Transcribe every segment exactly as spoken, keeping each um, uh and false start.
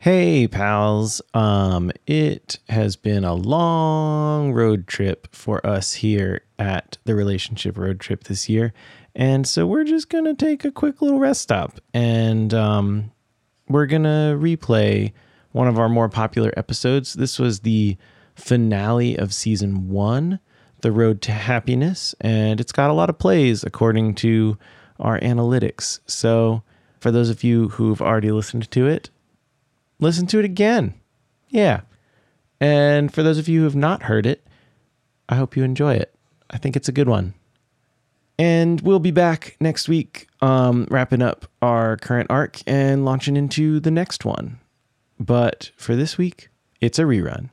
Hey pals, um, it has been a long road trip for us here at the Relationship Road Trip this year, and so we're just going to take a quick little rest stop, and um, we're going to replay one of our more popular episodes. This was the finale of season one, The Road to Happiness, and it's got a lot of plays according to our analytics. So for those of you who've already listened to it, listen to it again. Yeah. And for those of you who have not heard it, I hope you enjoy it. I think it's a good one. And we'll be back next week, um, wrapping up our current arc and launching into the next one. But for this week, it's a rerun.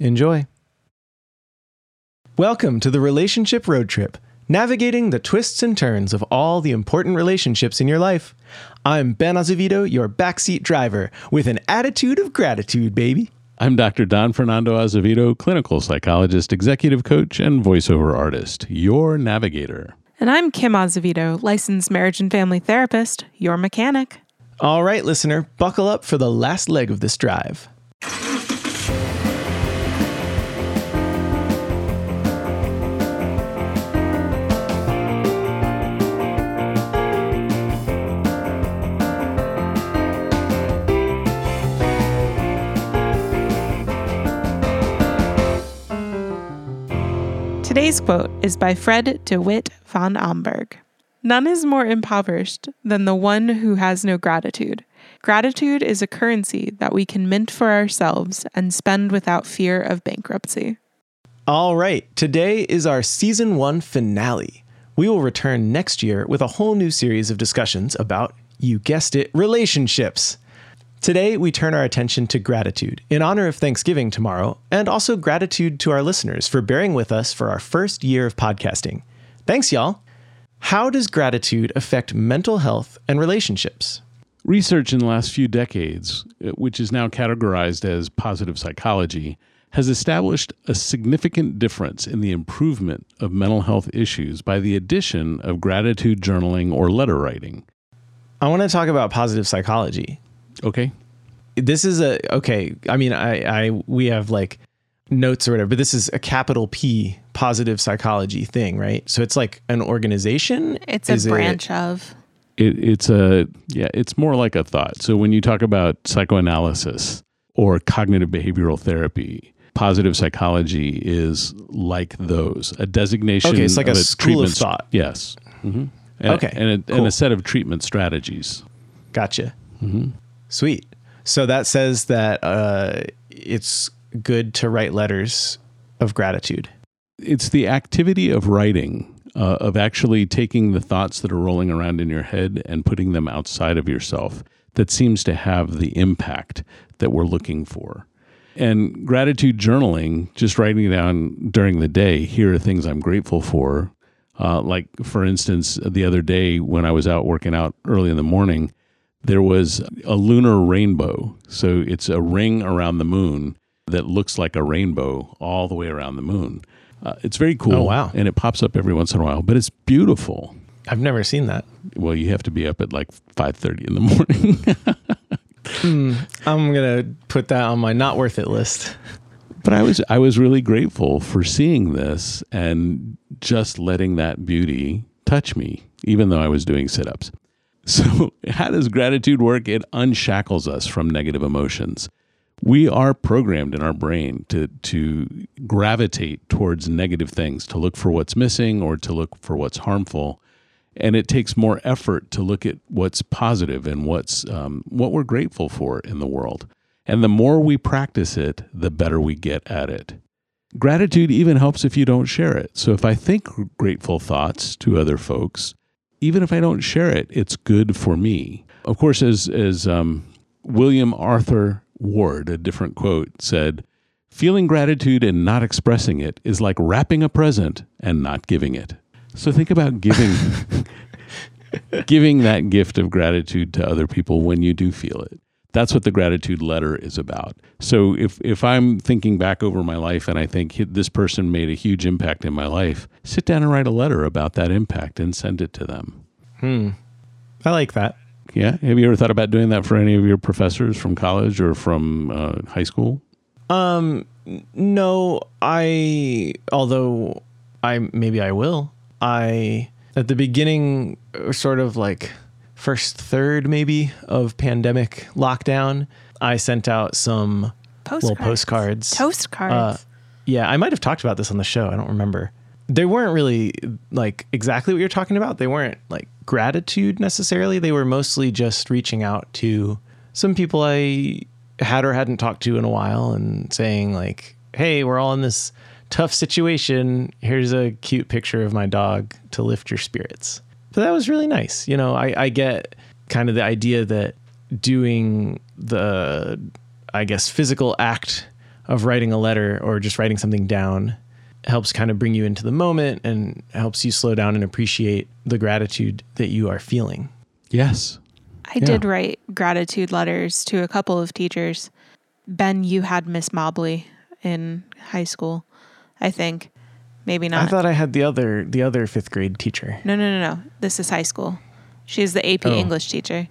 Enjoy. Welcome to the Relationship Road Trip, navigating the twists and turns of all the important relationships in your life. I'm Ben Azevedo, your backseat driver, with an attitude of gratitude, baby. I'm Doctor Don Fernando Azevedo, clinical psychologist, executive coach, and voiceover artist, your navigator. And I'm Kim Azevedo, licensed marriage and family therapist, your mechanic. All right, listener, buckle up for the last leg of this drive. Today's quote is by Fred DeWitt von Amberg. None is more impoverished than the one who has no gratitude. Gratitude is a currency that we can mint for ourselves and spend without fear of bankruptcy. All right, today is our season one finale. We will return next year with a whole new series of discussions about, you guessed it, relationships. Today, we turn our attention to gratitude in honor of Thanksgiving tomorrow, and also gratitude to our listeners for bearing with us for our first year of podcasting. Thanks, y'all. How does gratitude affect mental health and relationships? Research in the last few decades, which is now categorized as positive psychology, has established a significant difference in the improvement of mental health issues by the addition of gratitude journaling or letter writing. I want to talk about positive psychology. Okay. This is a, okay. I mean, I, I, we have like notes or whatever, but this is a capital P positive psychology thing, right? So it's like an organization. It's a is branch it, of. It, it's a, yeah, it's more like a thought. So when you talk about psychoanalysis or cognitive behavioral therapy, positive psychology is like those, a designation. Okay, it's like of a, a school of thought. Yes. Mm-hmm. And, okay. And a, cool. and a set of treatment strategies. Gotcha. Mm-hmm. Sweet. So that says that uh, it's good to write letters of gratitude. It's the activity of writing, uh, of actually taking the thoughts that are rolling around in your head and putting them outside of yourself, that seems to have the impact that we're looking for. And gratitude journaling, just writing down during the day, here are things I'm grateful for. Uh, like, for instance, the other day when I was out working out early in the morning, there was a lunar rainbow. So it's a ring around the moon that looks like a rainbow all the way around the moon. Uh, it's very cool. Oh, wow. And it pops up every once in a while, but it's beautiful. I've never seen that. Well, you have to be up at like five thirty in the morning. mm, I'm going to put that on my not worth it list. But I was I was really grateful for seeing this and just letting that beauty touch me, even though I was doing sit-ups. So how does gratitude work? It unshackles us from negative emotions. We are programmed in our brain to to gravitate towards negative things, to look for what's missing or to look for what's harmful. And it takes more effort to look at what's positive and what's um, what we're grateful for in the world. And the more we practice it, the better we get at it. Gratitude even helps if you don't share it. So if I think grateful thoughts to other folks, even if I don't share it, it's good for me. Of course, as, as um, William Arthur Ward, a different quote, said, feeling gratitude and not expressing it is like wrapping a present and not giving it. So think about giving giving that gift of gratitude to other people when you do feel it. That's what the gratitude letter is about. So if, if I'm thinking back over my life and I think this person made a huge impact in my life, sit down and write a letter about that impact and send it to them. Hmm. I like that. Yeah. Have you ever thought about doing that for any of your professors from college or from uh, high school? Um, no, I, although I, maybe I will, I, at the beginning, sort of like first third maybe of pandemic lockdown, I sent out some postcards. little postcards. Postcards. Uh, yeah. I might've talked about this on the show. I don't remember. They weren't really like exactly what you're talking about. They weren't like gratitude necessarily. They were mostly just reaching out to some people I had or hadn't talked to in a while and saying like, hey, we're all in this tough situation. Here's a cute picture of my dog to lift your spirits. But that was really nice. You know, I, I get kind of the idea that doing the, I guess, physical act of writing a letter or just writing something down helps kind of bring you into the moment and helps you slow down and appreciate the gratitude that you are feeling. Yes. I yeah. did write gratitude letters to a couple of teachers. Ben, you had Miss Mobley in high school, I think. Maybe not. I thought I had the other the other fifth grade teacher. No, no, no, no. This is high school. She's the A P oh. English teacher.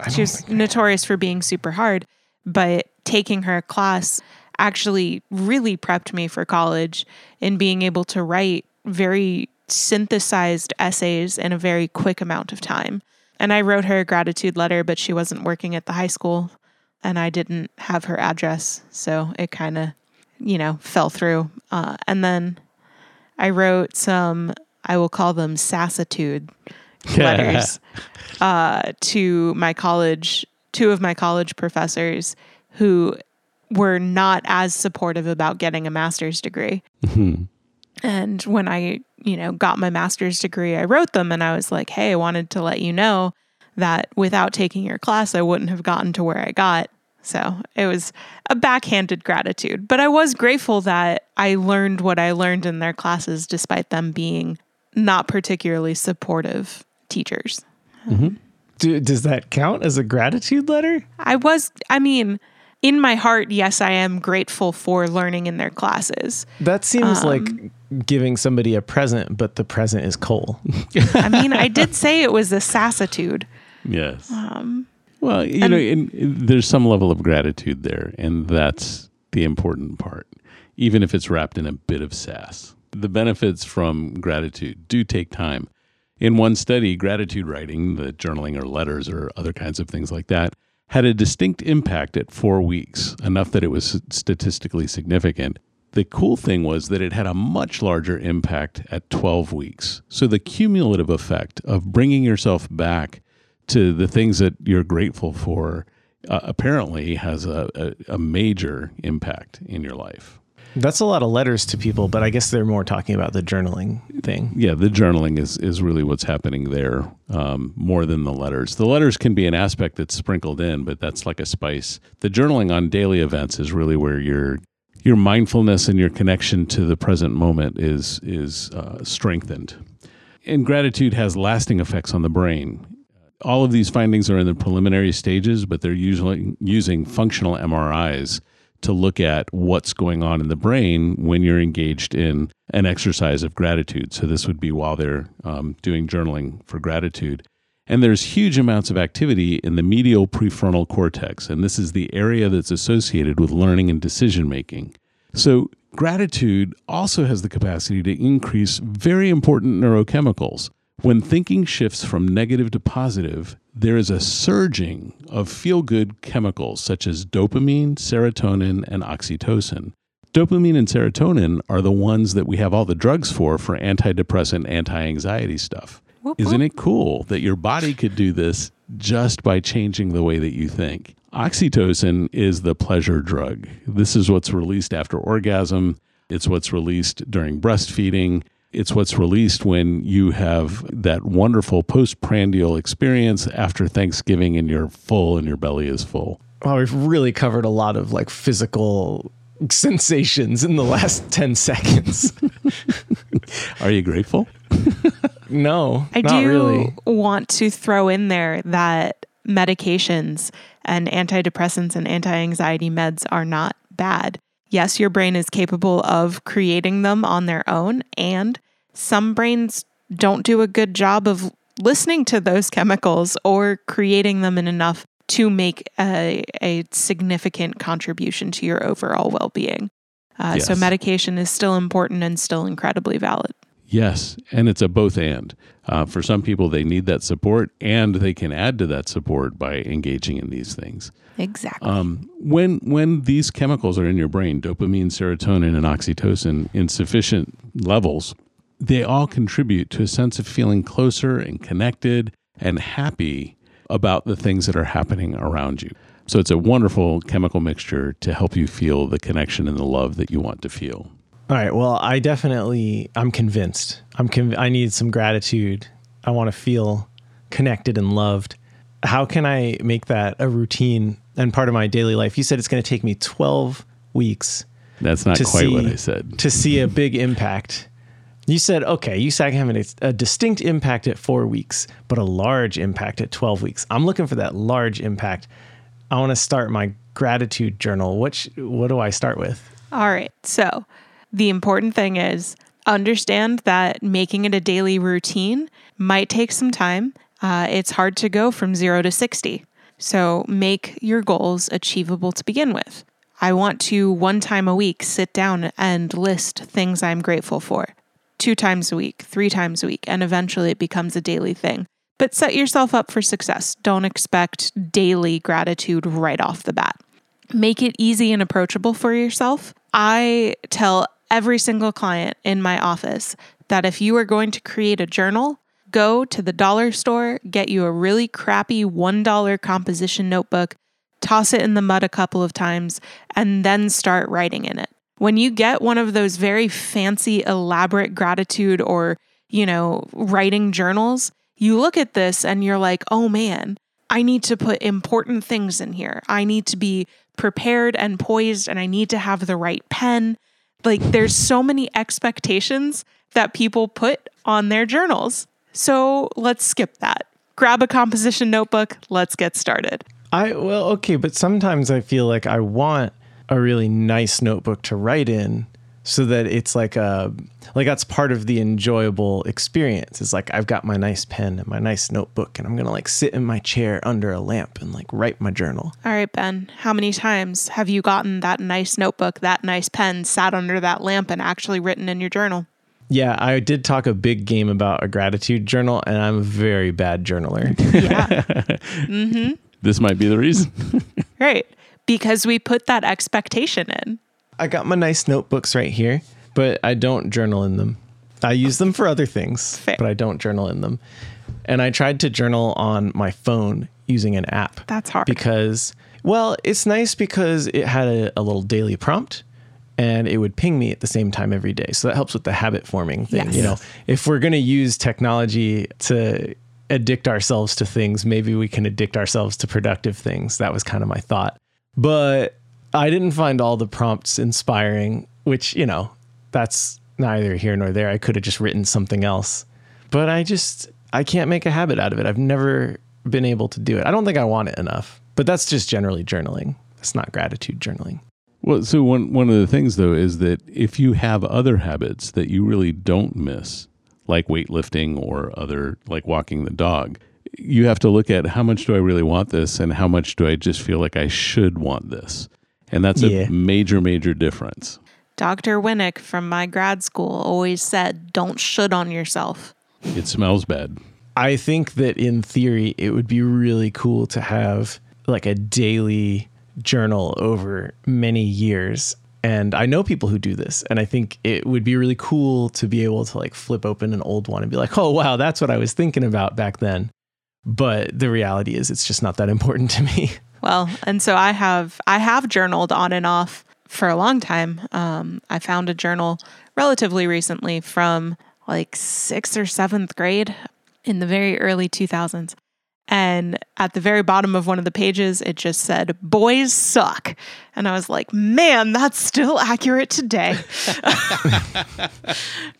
I she was notorious for being super hard, but taking her class actually really prepped me for college in being able to write very synthesized essays in a very quick amount of time. And I wrote her a gratitude letter, but she wasn't working at the high school and I didn't have her address. So it kind of, you know, fell through. Uh, and then I wrote some, I will call them sassitude yeah. letters uh, to my college, two of my college professors who were not as supportive about getting a master's degree. Mm-hmm. And when I, you know, got my master's degree, I wrote them and I was like, hey, I wanted to let you know that without taking your class, I wouldn't have gotten to where I got. So it was a backhanded gratitude, but I was grateful that I learned what I learned in their classes, despite them being not particularly supportive teachers. Mm-hmm. Do, does that count as a gratitude letter? I was, I mean... in my heart, yes, I am grateful for learning in their classes. That seems um, like giving somebody a present, but the present is coal. I mean, I did say it was a sassitude. Yes. Um, well, you and, know, in, in, there's some level of gratitude there, and that's the important part, even if it's wrapped in a bit of sass. The benefits from gratitude do take time. In one study, gratitude writing, the journaling or letters or other kinds of things like that, had a distinct impact at four weeks, enough that it was statistically significant. The cool thing was that it had a much larger impact at twelve weeks. So the cumulative effect of bringing yourself back to the things that you're grateful for uh, apparently has a, a, a major impact in your life. That's a lot of letters to people, but I guess they're more talking about the journaling thing. Yeah, the journaling is, is really what's happening there um, more than the letters. The letters can be an aspect that's sprinkled in, but that's like a spice. The journaling on daily events is really where your your mindfulness and your connection to the present moment is, is uh, strengthened. And gratitude has lasting effects on the brain. All of these findings are in the preliminary stages, but they're usually using functional M R Is to look at what's going on in the brain when you're engaged in an exercise of gratitude. So this would be while they're um, doing journaling for gratitude. And there's huge amounts of activity in the medial prefrontal cortex. And this is the area that's associated with learning and decision-making. So gratitude also has the capacity to increase very important neurochemicals. When thinking shifts from negative to positive, there is a surging of feel-good chemicals such as dopamine, serotonin, and oxytocin. Dopamine and serotonin are the ones that we have all the drugs for, for antidepressant, anti-anxiety stuff. Whoop, whoop. Isn't it cool that your body could do this just by changing the way that you think? Oxytocin is the pleasure drug. This is what's released after orgasm. It's what's released during breastfeeding. It's what's released when you have that wonderful postprandial experience after Thanksgiving and you're full and your belly is full. Wow, we've really covered a lot of like physical sensations in the last ten seconds. Are you grateful? No, I not do really. want to throw in there that medications and antidepressants and anti-anxiety meds are not bad. Yes, your brain is capable of creating them on their own, and some brains don't do a good job of listening to those chemicals or creating them in enough to make a, a significant contribution to your overall well-being. Uh, yes. So medication is still important and still incredibly valid. Yes, and it's a both and. Uh, for some people, they need that support, and they can add to that support by engaging in these things. Exactly. Um, when when these chemicals are in your brain, dopamine, serotonin, and oxytocin, in sufficient levels, they all contribute to a sense of feeling closer and connected and happy about the things that are happening around you. So it's a wonderful chemical mixture to help you feel the connection and the love that you want to feel. All right. Well, I definitely, I'm convinced. I'm conv- I need some gratitude. I want to feel connected and loved. How can I make that a routine and part of my daily life? You said it's going to take me twelve weeks. That's not quite see, what I said. To see a big impact. You said, okay, you said I can have a distinct impact at four weeks, but a large impact at twelve weeks. I'm looking for that large impact. I want to start my gratitude journal. What, sh- what do I start with? All right. So the important thing is understand that making it a daily routine might take some time. Uh, it's hard to go from zero to sixty. So make your goals achievable to begin with. I want to one time a week sit down and list things I'm grateful for. Two times a week, three times a week, and eventually it becomes a daily thing. But set yourself up for success. Don't expect daily gratitude right off the bat. Make it easy and approachable for yourself. I tell every single client in my office that if you are going to create a journal, go to the dollar store, get you a really crappy one dollar composition notebook, toss it in the mud a couple of times, and then start writing in it. When you get one of those very fancy, elaborate gratitude or, you know, writing journals, you look at this and you're like, oh man, I need to put important things in here. I need to be prepared and poised, and I need to have the right pen. Like, there's so many expectations that people put on their journals. So let's skip that. Grab a composition notebook. Let's get started. I, well, okay, but sometimes I feel like I want a really nice notebook to write in so that it's like a, like that's part of the enjoyable experience. It's like, I've got my nice pen and my nice notebook and I'm going to like sit in my chair under a lamp and like write my journal. All right, Ben, how many times have you gotten that nice notebook, that nice pen, sat under that lamp and actually written in your journal? Yeah, I did talk a big game about a gratitude journal and I'm a very bad journaler. Yeah. Mm-hmm. This might be the reason. Right. Because we put that expectation in. I got my nice notebooks right here, but I don't journal in them. I use them for other things, Fair. But I don't journal in them. And I tried to journal on my phone using an app. That's hard. Because, well, it's nice because it had a, a little daily prompt and it would ping me at the same time every day. So that helps with the habit forming thing. Yes. You know, if we're going to use technology to addict ourselves to things, maybe we can addict ourselves to productive things. That was kind of my thought. But I didn't find all the prompts inspiring, which, you know, that's neither here nor there. I could have just written something else, but I just, I can't make a habit out of it. I've never been able to do it. I don't think I want it enough, but that's just generally journaling. That's not gratitude journaling. Well, so one, one of the things though, is that if you have other habits that you really don't miss, like weightlifting or other, like walking the dog, you have to look at how much do I really want this and how much do I just feel like I should want this. And that's yeah. a major, major difference. Doctor Winnick from my grad school always said, don't should on yourself. It smells bad. I think that in theory, it would be really cool to have like a daily journal over many years. And I know people who do this. And I think it would be really cool to be able to like flip open an old one and be like, oh, wow, that's what I was thinking about back then. But the reality is it's just not that important to me. Well, and so I have I have journaled on and off for a long time. Um, I found a journal relatively recently from like sixth or seventh grade in the very early two thousands. And at the very bottom of one of the pages, it just said, boys suck. And I was like, man, that's still accurate today.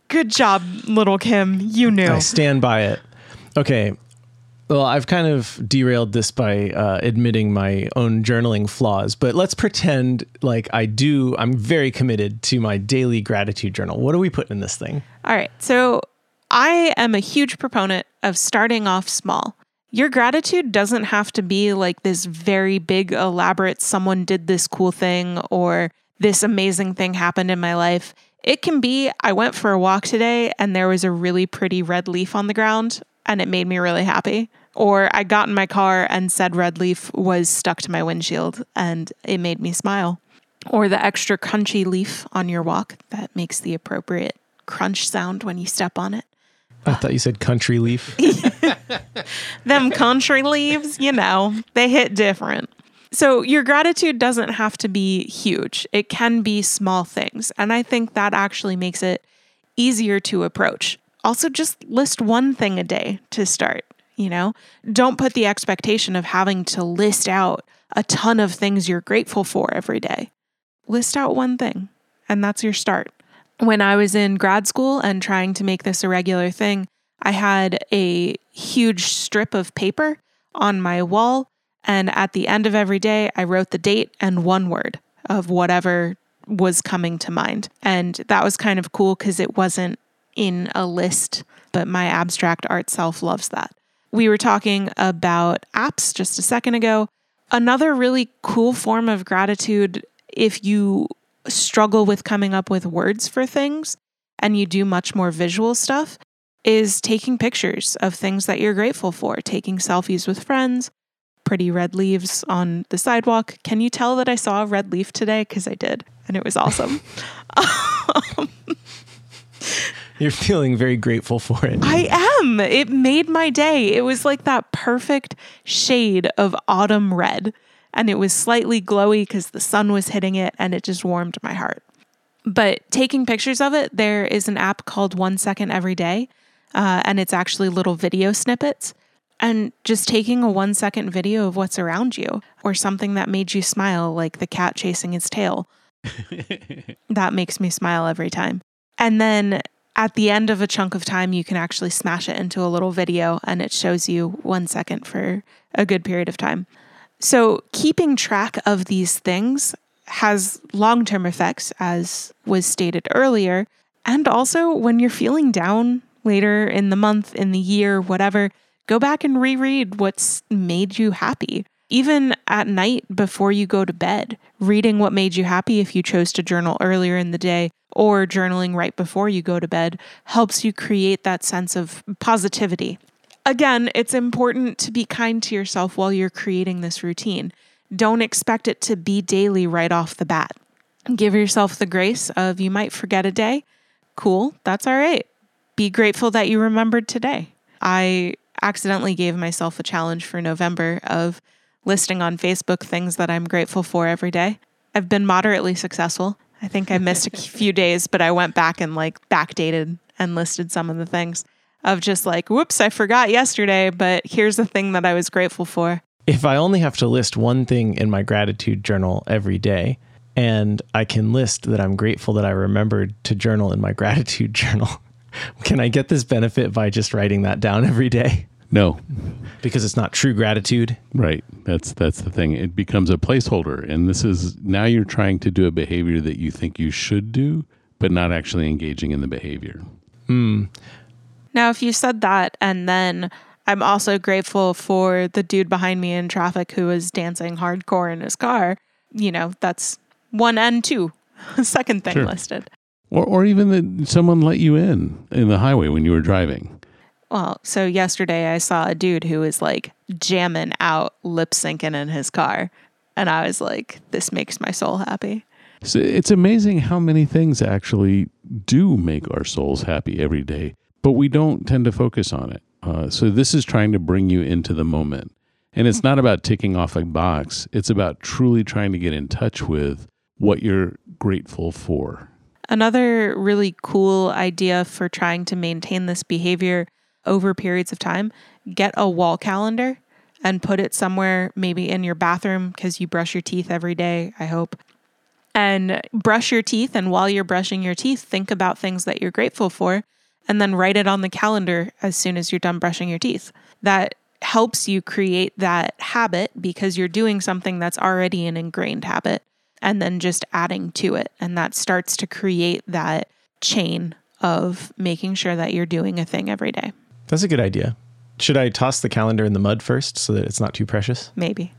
Good job, little Kim. You knew. I stand by it. Okay. Well, I've kind of derailed this by uh, admitting my own journaling flaws, but let's pretend like I do. I'm very committed to my daily gratitude journal. What do we put in this thing? All right. So I am a huge proponent of starting off small. Your gratitude doesn't have to be like this very big, elaborate, someone did this cool thing or this amazing thing happened in my life. It can be, I went for a walk today and there was a really pretty red leaf on the ground and it made me really happy. Or I got in my car and said red leaf was stuck to my windshield and it made me smile. Or the extra crunchy leaf on your walk that makes the appropriate crunch sound when you step on it. I thought you said country leaf. Them country leaves, you know, they hit different. So your gratitude doesn't have to be huge. It can be small things. And I think that actually makes it easier to approach. Also, just list one thing a day to start, you know? Don't put the expectation of having to list out a ton of things you're grateful for every day. List out one thing, and that's your start. When I was in grad school and trying to make this a regular thing, I had a huge strip of paper on my wall. And at the end of every day, I wrote the date and one word of whatever was coming to mind. And that was kind of cool because it wasn't in a list, but my abstract art self loves that. We were talking about apps just a second ago. Another really cool form of gratitude, if you struggle with coming up with words for things and you do much more visual stuff, is taking pictures of things that you're grateful for, taking selfies with friends. Pretty red leaves on the sidewalk. Can you tell that I saw a red leaf today? Because I did, and it was awesome. um, You're feeling very grateful for it. I am. It made my day. It was like that perfect shade of autumn red, and it was slightly glowy because the sun was hitting it, and it just warmed my heart. But taking pictures of it, there is an app called One Second Every Day, uh, and it's actually little video snippets. And just taking a one second video of what's around you or something that made you smile, like the cat chasing its tail. That makes me smile every time. And then at the end of a chunk of time, you can actually smash it into a little video and it shows you one second for a good period of time. So keeping track of these things has long-term effects, as was stated earlier. And also when you're feeling down later in the month, in the year, whatever, go back and reread what's made you happy. Even at night before you go to bed, reading what made you happy if you chose to journal earlier in the day or journaling right before you go to bed helps you create that sense of positivity. Again, it's important to be kind to yourself while you're creating this routine. Don't expect it to be daily right off the bat. Give yourself the grace of you might forget a day. Cool, that's all right. Be grateful that you remembered today. I... accidentally gave myself a challenge for November of listing on Facebook things that I'm grateful for every day. I've been moderately successful. I think I missed a few days, but I went back and like backdated and listed some of the things of just like, whoops, I forgot yesterday, but here's the thing that I was grateful for. If I only have to list one thing in my gratitude journal every day, and I can list that I'm grateful that I remembered to journal in my gratitude journal, can I get this benefit by just writing that down every day? No. Because it's not true gratitude. Right. That's that's the thing. It becomes a placeholder. And this is, now you're trying to do a behavior that you think you should do, but not actually engaging in the behavior. Mm. Now, if you said that, and then I'm also grateful for the dude behind me in traffic who was dancing hardcore in his car, you know, that's one and two. Second thing sure. Listed. Or or even that someone let you in in the highway when you were driving. Well, so yesterday I saw a dude who was like jamming out, lip syncing in his car. And I was like, this makes my soul happy. So it's amazing how many things actually do make our souls happy every day, but we don't tend to focus on it. Uh, so this is trying to bring you into the moment. And it's not about ticking off a box. It's about truly trying to get in touch with what you're grateful for. Another really cool idea for trying to maintain this behavior over periods of time, get a wall calendar and put it somewhere, maybe in your bathroom because you brush your teeth every day, I hope. And brush your teeth, and while you're brushing your teeth, think about things that you're grateful for and then write it on the calendar as soon as you're done brushing your teeth. That helps you create that habit because you're doing something that's already an ingrained habit. And then just adding to it. And that starts to create that chain of making sure that you're doing a thing every day. That's a good idea. Should I toss the calendar in the mud first so that it's not too precious? Maybe.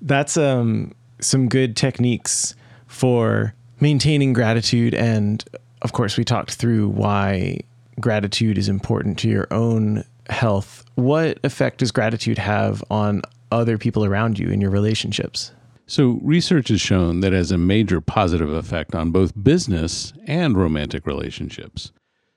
That's um, some good techniques for maintaining gratitude. And of course, we talked through why gratitude is important to your own health. What effect does gratitude have on other people around you in your relationships? So research has shown that it has a major positive effect on both business and romantic relationships.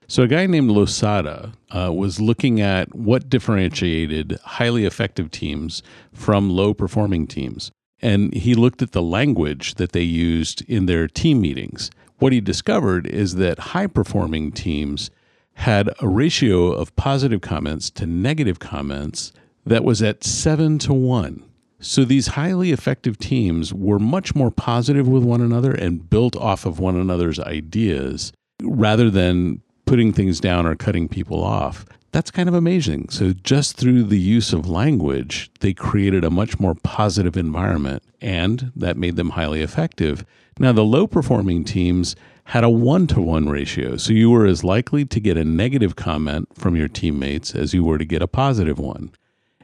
So a guy named Losada uh, was looking at what differentiated highly effective teams from low-performing teams. And he looked at the language that they used in their team meetings. What he discovered is that high-performing teams had a ratio of positive comments to negative comments that was at seven to one. So these highly effective teams were much more positive with one another and built off of one another's ideas rather than putting things down or cutting people off. That's kind of amazing. So just through the use of language, they created a much more positive environment, and that made them highly effective. Now, the low-performing teams had a one-to-one ratio, so you were as likely to get a negative comment from your teammates as you were to get a positive one.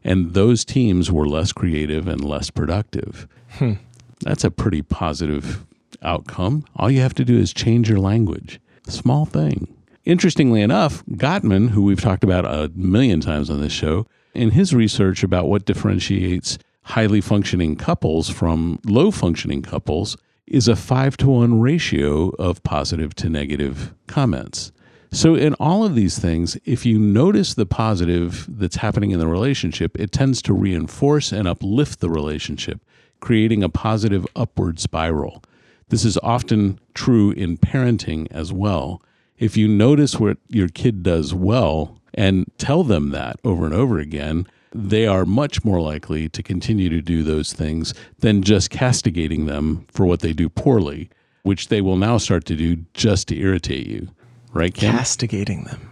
And those teams were less creative and less productive. Hmm. That's a pretty positive outcome. All you have to do is change your language. Small thing. Interestingly enough, Gottman, who we've talked about a million times on this show, in his research about what differentiates highly functioning couples from low functioning couples is a five to one ratio of positive to negative comments. So in all of these things, if you notice the positive that's happening in the relationship, it tends to reinforce and uplift the relationship, creating a positive upward spiral. This is often true in parenting as well. If you notice what your kid does well and tell them that over and over again, they are much more likely to continue to do those things than just castigating them for what they do poorly, which they will now start to do just to irritate you. Right, Kim? Castigating them.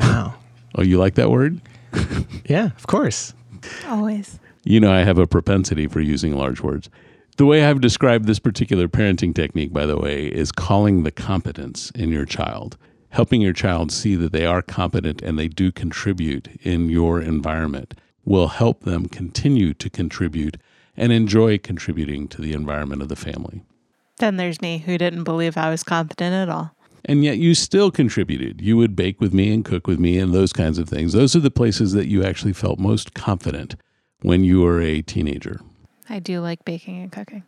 Wow. Oh, you like that word? Yeah, of course. Always. You know, I have a propensity for using large words. The way I've described this particular parenting technique, by the way, is calling the competence in your child, helping your child see that they are competent and they do contribute in your environment will help them continue to contribute and enjoy contributing to the environment of the family. Then there's me, who didn't believe I was competent at all. And yet you still contributed. You would bake with me and cook with me and those kinds of things. Those are the places that you actually felt most confident when you were a teenager. I do like baking and cooking.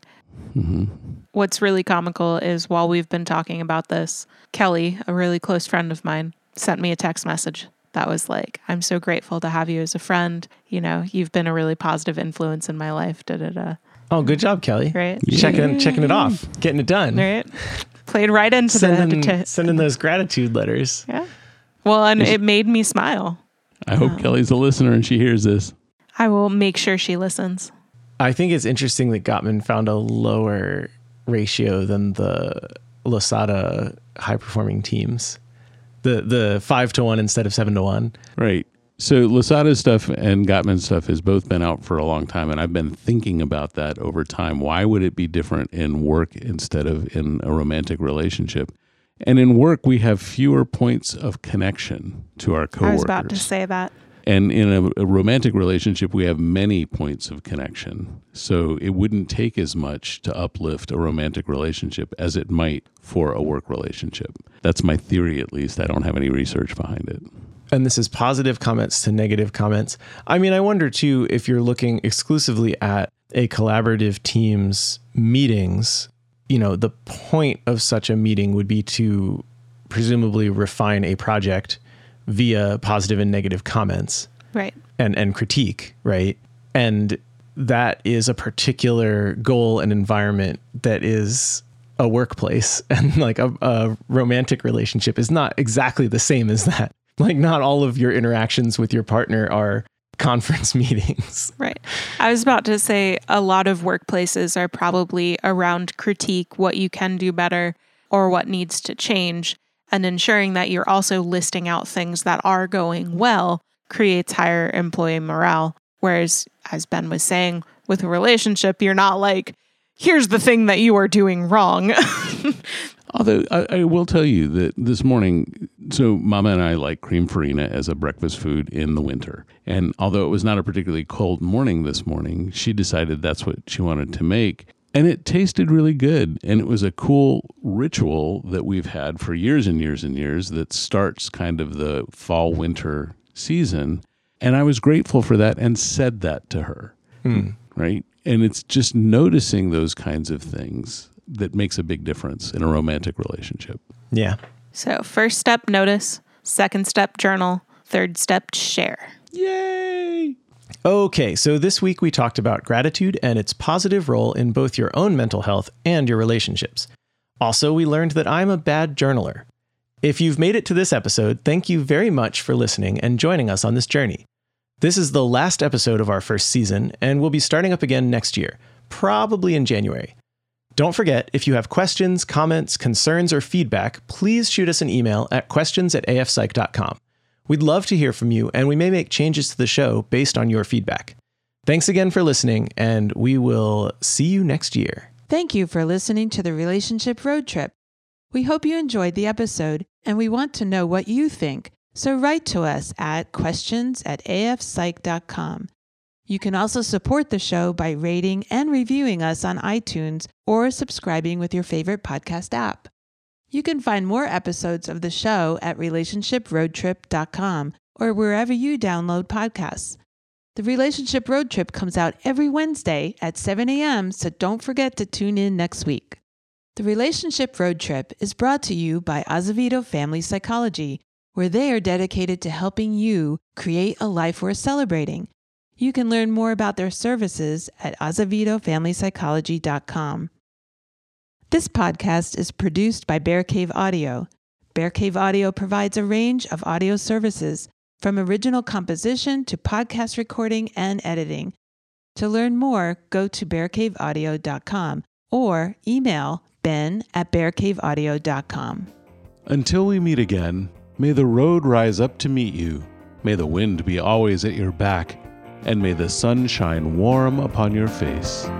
Mm-hmm. What's really comical is while we've been talking about this, Kelly, a really close friend of mine, sent me a text message that was like, I'm so grateful to have you as a friend. You know, you've been a really positive influence in my life. Da da da. Oh, good job, Kelly. Right? Yeah. Checking, checking it off. Getting it done. Right? Played right into sending, the... Sending those gratitude letters. Yeah. Well, and it made me smile. I hope um, Kelly's a listener and she hears this. I will make sure she listens. I think it's interesting that Gottman found a lower ratio than the Losada high-performing teams. The the five to one instead of seven to one. Right. So Losada's stuff and Gottman's stuff has both been out for a long time, and I've been thinking about that over time. Why would it be different in work instead of in a romantic relationship? And in work, we have fewer points of connection to our coworkers. I was about to say that. And in a, a romantic relationship, we have many points of connection. So it wouldn't take as much to uplift a romantic relationship as it might for a work relationship. That's my theory, at least. I don't have any research behind it. And this is positive comments to negative comments. I mean, I wonder, too, if you're looking exclusively at a collaborative team's meetings, you know, the point of such a meeting would be to presumably refine a project via positive and negative comments, right? And and critique, right? And that is a particular goal and environment that is a workplace, and like a, a romantic relationship is not exactly the same as that. Like, not all of your interactions with your partner are conference meetings. Right. I was about to say a lot of workplaces are probably around critique, what you can do better or what needs to change. And ensuring that you're also listing out things that are going well creates higher employee morale. Whereas, as Ben was saying, with a relationship, you're not like, here's the thing that you are doing wrong. Although I, I will tell you that this morning, so Mama and I like cream farina as a breakfast food in the winter. And although it was not a particularly cold morning this morning, she decided that's what she wanted to make. And it tasted really good. And it was a cool ritual that we've had for years and years and years that starts kind of the fall-winter season. And I was grateful for that and said that to her, hmm. right? And it's just noticing those kinds of things that makes a big difference in a romantic relationship. Yeah. So first step, notice. Second step, journal. Third step, share. Yay! Okay, so this week we talked about gratitude and its positive role in both your own mental health and your relationships. Also, we learned that I'm a bad journaler. If you've made it to this episode, thank you very much for listening and joining us on this journey. This is the last episode of our first season, and we'll be starting up again next year, probably in January. Don't forget, if you have questions, comments, concerns, or feedback, please shoot us an email at questions at a f psych dot com. We'd love to hear from you, and we may make changes to the show based on your feedback. Thanks again for listening, and we will see you next year. Thank you for listening to The Relationship Road Trip. We hope you enjoyed the episode, and we want to know what you think, so write to us at questions at a f psych dot com. You can also support the show by rating and reviewing us on iTunes or subscribing with your favorite podcast app. You can find more episodes of the show at relationship road trip dot com or wherever you download podcasts. The Relationship Road Trip comes out every Wednesday at seven a.m., so don't forget to tune in next week. The Relationship Road Trip is brought to you by Azevedo Family Psychology, where they are dedicated to helping you create a life worth celebrating. You can learn more about their services at azevedo family psychology dot com. This podcast is produced by Bear Cave Audio. Bear Cave Audio provides a range of audio services, from original composition to podcast recording and editing. To learn more, go to bear cave audio dot com or email ben at bear cave audio dot com. Until we meet again, may the road rise up to meet you. May the wind be always at your back. And may the sun shine warm upon your face.